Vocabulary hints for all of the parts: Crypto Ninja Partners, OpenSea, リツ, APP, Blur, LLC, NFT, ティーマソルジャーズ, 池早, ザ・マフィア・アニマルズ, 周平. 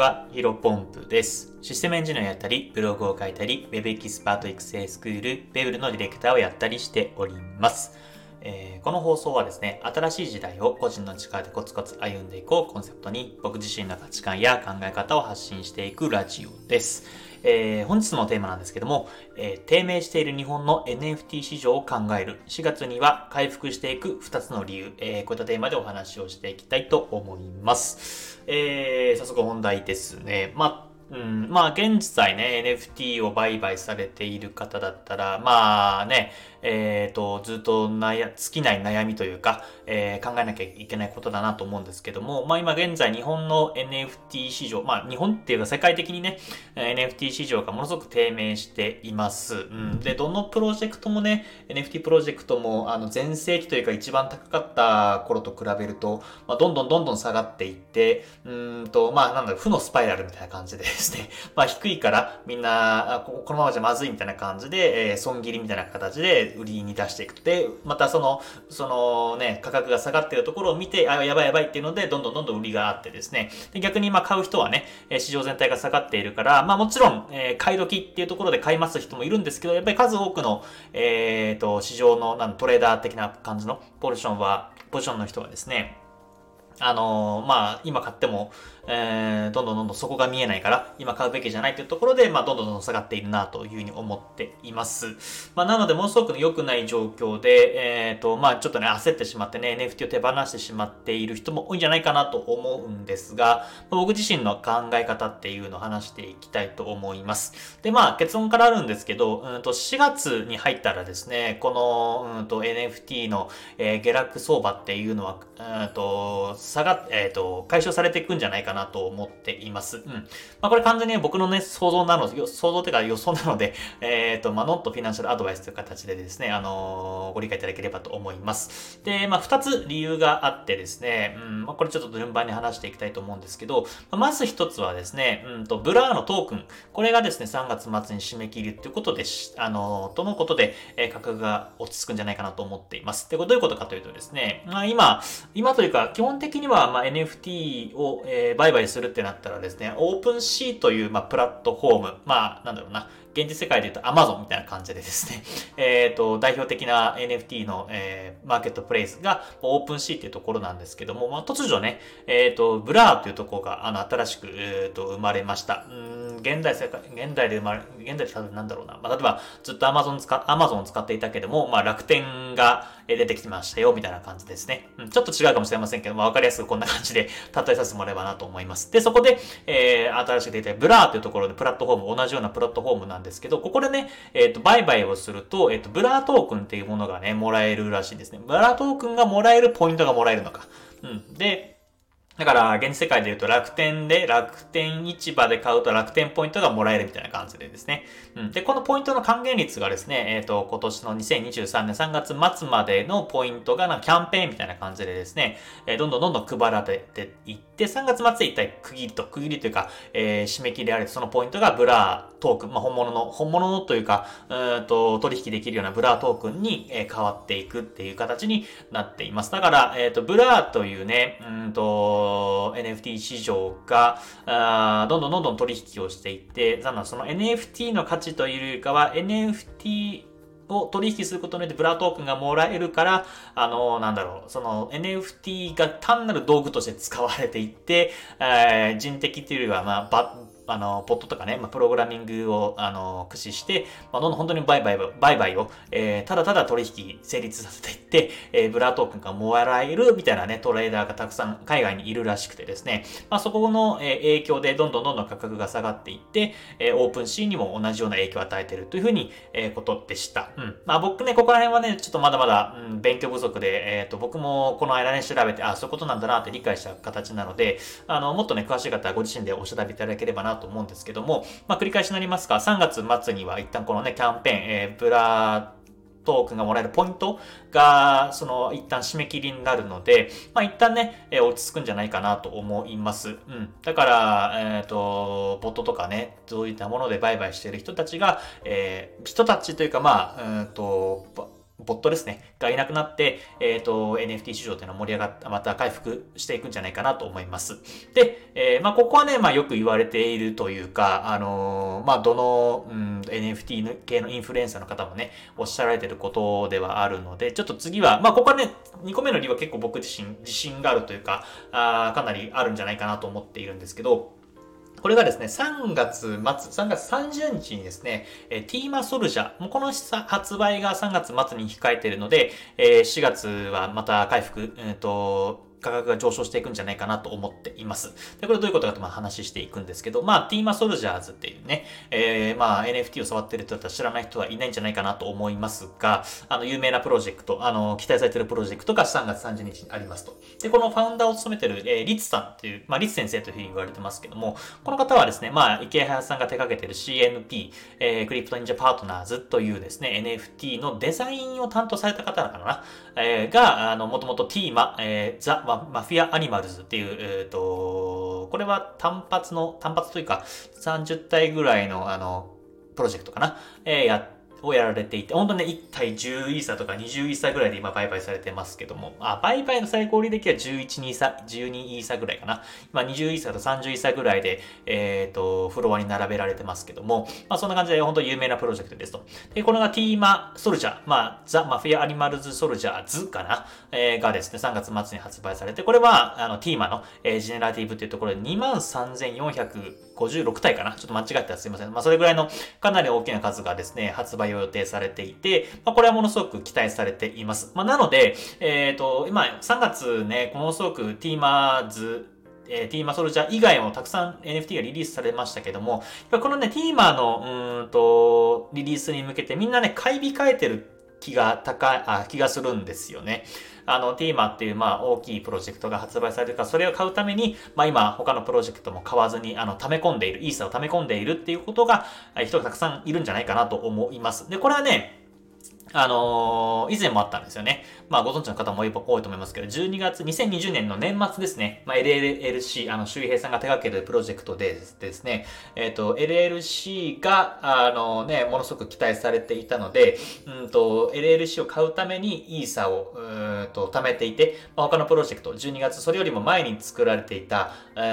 は、ヒロポンプです。システムエンジニアをやったり、ブログを書いたり、Web エキスパート育成スクール、Web のディレクターをやったりしております。この放送はですね、新しい時代を個人の力でコツコツ歩んでいこうコンセプトに、僕自身の価値観や考え方を発信していくラジオです。本日のテーマなんですけども、低迷している日本の NFT 市場を考える、4月には回復していく2つの理由、こういったテーマでお話をしていきたいと思います。早速本題ですね。現在ね、NFT を売買されている方だったら、ずっと尽きない悩みというか、考えなきゃいけないことだなと思うんですけども、今現在日本の NFT 市場、日本っていうか世界的にね、NFT 市場がものすごく低迷しています。で、どのプロジェクトもね、NFT プロジェクトも、前世紀というか一番高かった頃と比べると、どんどん下がっていって、負のスパイラルみたいな感じで、低いからみんなこのままじゃまずいみたいな感じで、損切りみたいな形で売りに出していく。で、またその価格が下がっているところを見て、やばいっていうので、どんどん売りがあってですね。で、逆に買う人はね、市場全体が下がっているから、もちろん、買い時っていうところで買います人もいるんですけど、やっぱり数多くの、市場のトレーダー的な感じのポジションの人はですね、今買っても、どんどん底が見えないから、今買うべきじゃないというところで、どんどん下がっているなというふうに思っています。なので、ものすごく良くない状況で、焦ってしまってね、NFT を手放してしまっている人も多いんじゃないかなと思うんですが、僕自身の考え方っていうのを話していきたいと思います。で、結論からあるんですけど、4月に入ったらですね、この、NFT の、下落相場っていうのは、解消されていくんじゃないかなと思っています。これ完全に僕のね、予想なので、ノットフィナンシャルアドバイスという形でですね、ご理解いただければと思います。で、二つ理由があってですね、これちょっと順番に話していきたいと思うんですけど、まず一つはですね、Blur のトークン、これがですね、3月末に締め切りということで、とのことで、価格が落ち着くんじゃないかなと思っています。で、これどういうことかというとですね、今というか、基本的には、NFT を、売買するってなったらですね、OpenSea という、プラットフォーム、現実世界で言うと Amazon みたいな感じでですね、代表的な NFT の、マーケットプレイスが OpenSea っていうところなんですけども、突如ね、Blur というところが、新しく、生まれました。現代で例えば、ずっと Amazon を使っていたけども、楽天が出てきましたよ、みたいな感じですね。ちょっと違うかもしれませんけど、わかりやすくこんな感じで例えさせてもらえばなと思います。で、そこで、新しく出て、Blur というところでプラットフォーム、同じようなプラットフォームなんですけど、ここでね、売買をすると、Blur トークンっていうものがね、もらえるらしいですね。Blur トークンがもらえるポイントがもらえるのか。で、だから、現実世界で言うと楽天市場で買うと楽天ポイントがもらえるみたいな感じでですね。で、このポイントの還元率がですね、今年の2023年3月末までのポイントがキャンペーンみたいな感じでですね、どんどん配られていって、3月末で一体区切りというか、締め切りであるそのポイントがBlurトークン、本物のというか、取引できるようなBlurトークンに、変わっていくっていう形になっています。だから、Blurというね、NFT 市場がどんどん取引をしていって、その NFT の価値というよりかは NFT を取引することによってBlurトークンがもらえるから、その NFT が単なる道具として使われていって、人的というよりはポットとかね、プログラミングを、駆使して、どんどん本当に売買を、ただ取引成立させていって、Blurトークンがもらえるみたいなね、トレーダーがたくさん海外にいるらしくてですね、そこの、影響でどんどん価格が下がっていって、OpenSea にも同じような影響を与えているというふうに、ことでした。僕ね、ここら辺はね、ちょっとまだ、勉強不足で、僕もこの間ね、調べて、そういうことなんだなって理解した形なので、もっとね、詳しい方はご自身でお調べいただければなと思うんですけども、繰り返しになりますが、3月末には一旦このね、キャンペーン、Blurトークンがもらえるポイントが、一旦締め切りになるので、一旦ね、落ち着くんじゃないかなと思います。だから、ボットとかね、そういったもので売買している人たちというか、ボットですねがいなくなって、NFT 市場というのは盛り上がってまた回復していくんじゃないかなと思います。で、ここはね、よく言われているというか、どの、NFT 系のインフルエンサーの方もねおっしゃられていることではあるので、ちょっと次はここはね2個目の理由は結構僕自身自信があるというかかなりあるんじゃないかなと思っているんですけど。これがですね、3月末、3月30日にですね、ティーマソルジャー、もうこの発売が3月末に控えているので、4月はまた回復、価格が上昇していくんじゃないかなと思っています。で、これどういうことかと話していくんですけど、ティーマソルジャーズっていうね、NFT を触ってる人だったら知らない人はいないんじゃないかなと思いますが、有名なプロジェクト、期待されてるプロジェクトが3月30日にありますと。で、このファウンダーを務めてる、リツさんっていう、リツ先生というふうに言われてますけども、この方はですね、池早さんが手掛けてる CNP、Crypto Ninja Partners というですね、NFT のデザインを担当された方なのかな、が、もともとティーマ、ザ・マフィアアニマルズっていう、これは単発というか、30体ぐらいの、プロジェクトかな、をやられていて、本当にね、1体10イーサとか20イーサぐらいで今売買されてますけども、売買の最高利益は11イーサ、12イーサぐらいかな。今20イーサと30イーサぐらいで、フロアに並べられてますけども、そんな感じで本当に有名なプロジェクトですと。で、これがティーマソルジャー、ザ・マフィア・アニマルズ・ソルジャーズかな、がですね、3月末に発売されて、これは、ティーマの、ジェネラティブというところで 23,456 体かな。ちょっと間違ってたらすいません。それぐらいのかなり大きな数がですね、発売予定されていて、これはものすごく期待されています。なので、今3月ね、ものすごくティーマソルジャー以外もたくさん NFT がリリースされましたけども、このね、ティーマのリリースに向けてみんなね、買い控えてる気がするんですよね。ティーマっていう、大きいプロジェクトが発売されてるから、それを買うために、今、他のプロジェクトも買わずに、イーサを溜め込んでいるっていうことが、人がたくさんいるんじゃないかなと思います。で、これはね、以前もあったんですよね。ご存知の方も多いと思いますけど、2020年の年末ですね。LLC、周平さんが手掛けるプロジェクトでですね、LLC が、ものすごく期待されていたので、LLC を買うためにイーサを、貯めていて、他のプロジェクト、12月、それよりも前に作られていた、プロ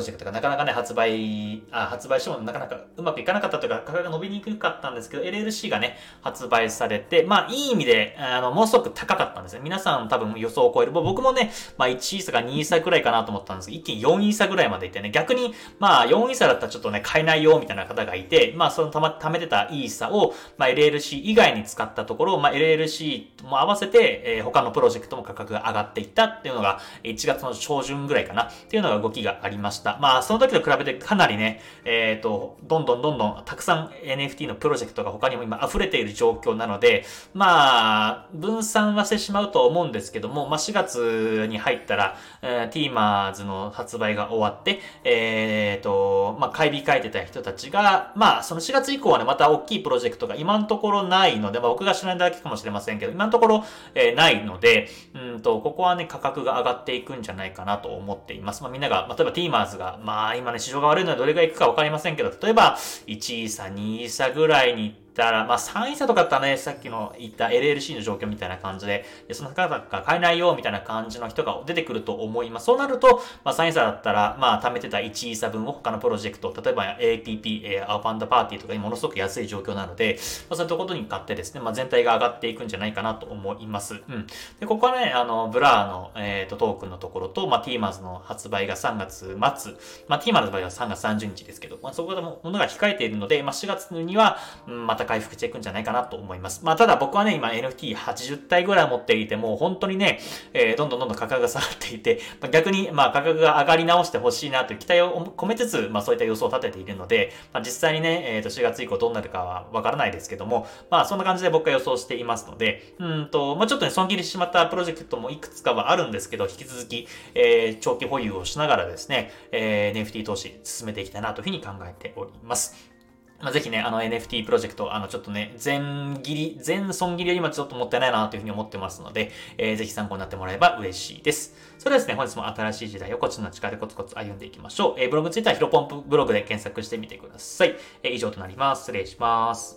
ジェクトがなかなかね、発売してもなかなかうまくいかなかったというか、価格が伸びにくかったんですけど、LLC がね、発売されて、いい意味で、ものすごく高かったんですね。皆さん多分予想を超える。僕もね、1イーサか2イーサくらいかなと思ったんですけど、一気に4イーサぐらいまでいってね、逆に、4イーサだったらちょっとね、買えないよ、みたいな方がいて、その貯めてたイーサを、LLC 以外に使ったところ、LLC も合わせて、他のプロジェクトも価格が上がっていったっていうのが、1月の上旬ぐらいかな、っていうのが動きがありました。その時と比べてかなりね、どんどんたくさん NFT のプロジェクトが他にも今溢れている状況なので、分散はしてしまうと思うんですけども、4月に入ったら、ティーマーズの発売が終わって、買い控えてた人たちが、その4月以降はね、また大きいプロジェクトが今のところないので、僕が知らないだけかもしれませんけど、今のところ、ないので、ここはね、価格が上がっていくんじゃないかなと思っています。みんなが、例えばティーマーズが、今ね、市場が悪いのでどれくらいいくかわかりませんけど、例えば、1イーサ、2イーサぐらいにだから、3イーサとかだったらね、さっきの言った LLC の状況みたいな感じで、その価格が買えないよ、みたいな感じの人が出てくると思います。そうなると、3イーサだったら、貯めてた1イーサ分を他のプロジェクト、例えば APP、OpenSeaとかにものすごく安い状況なので、そういったことに買ってですね、全体が上がっていくんじゃないかなと思います。で、ここはね、Blur の、トークンのところと、Teamers の発売が3月末、Teamers の場合は3月30日ですけど、そこでものが控えているので、4月には、また回復していくんじゃないかなと思います。ただ僕はね、今 NFT80 体ぐらい持っていて、もう本当にね、どんどん価格が下がっていて、逆に価格が上がり直してほしいなという期待を込めつつ、そういった予想を立てているので、実際にね、4月以降どうなるかはわからないですけども、そんな感じで僕は予想していますので、ちょっとね、損切りしてしまったプロジェクトもいくつかはあるんですけど、引き続き、長期保有をしながらですね、NFT 投資進めていきたいなというふうに考えております。ぜひね、NFT プロジェクト、ちょっとね、全損切りは今ちょっともったいないなというふうに思ってますので、ぜひ参考になってもらえば嬉しいです。それではですね、本日も新しい時代を個人の力でコツコツ歩んでいきましょう。ブログについてはヒロポンプブログで検索してみてください。以上となります。失礼します。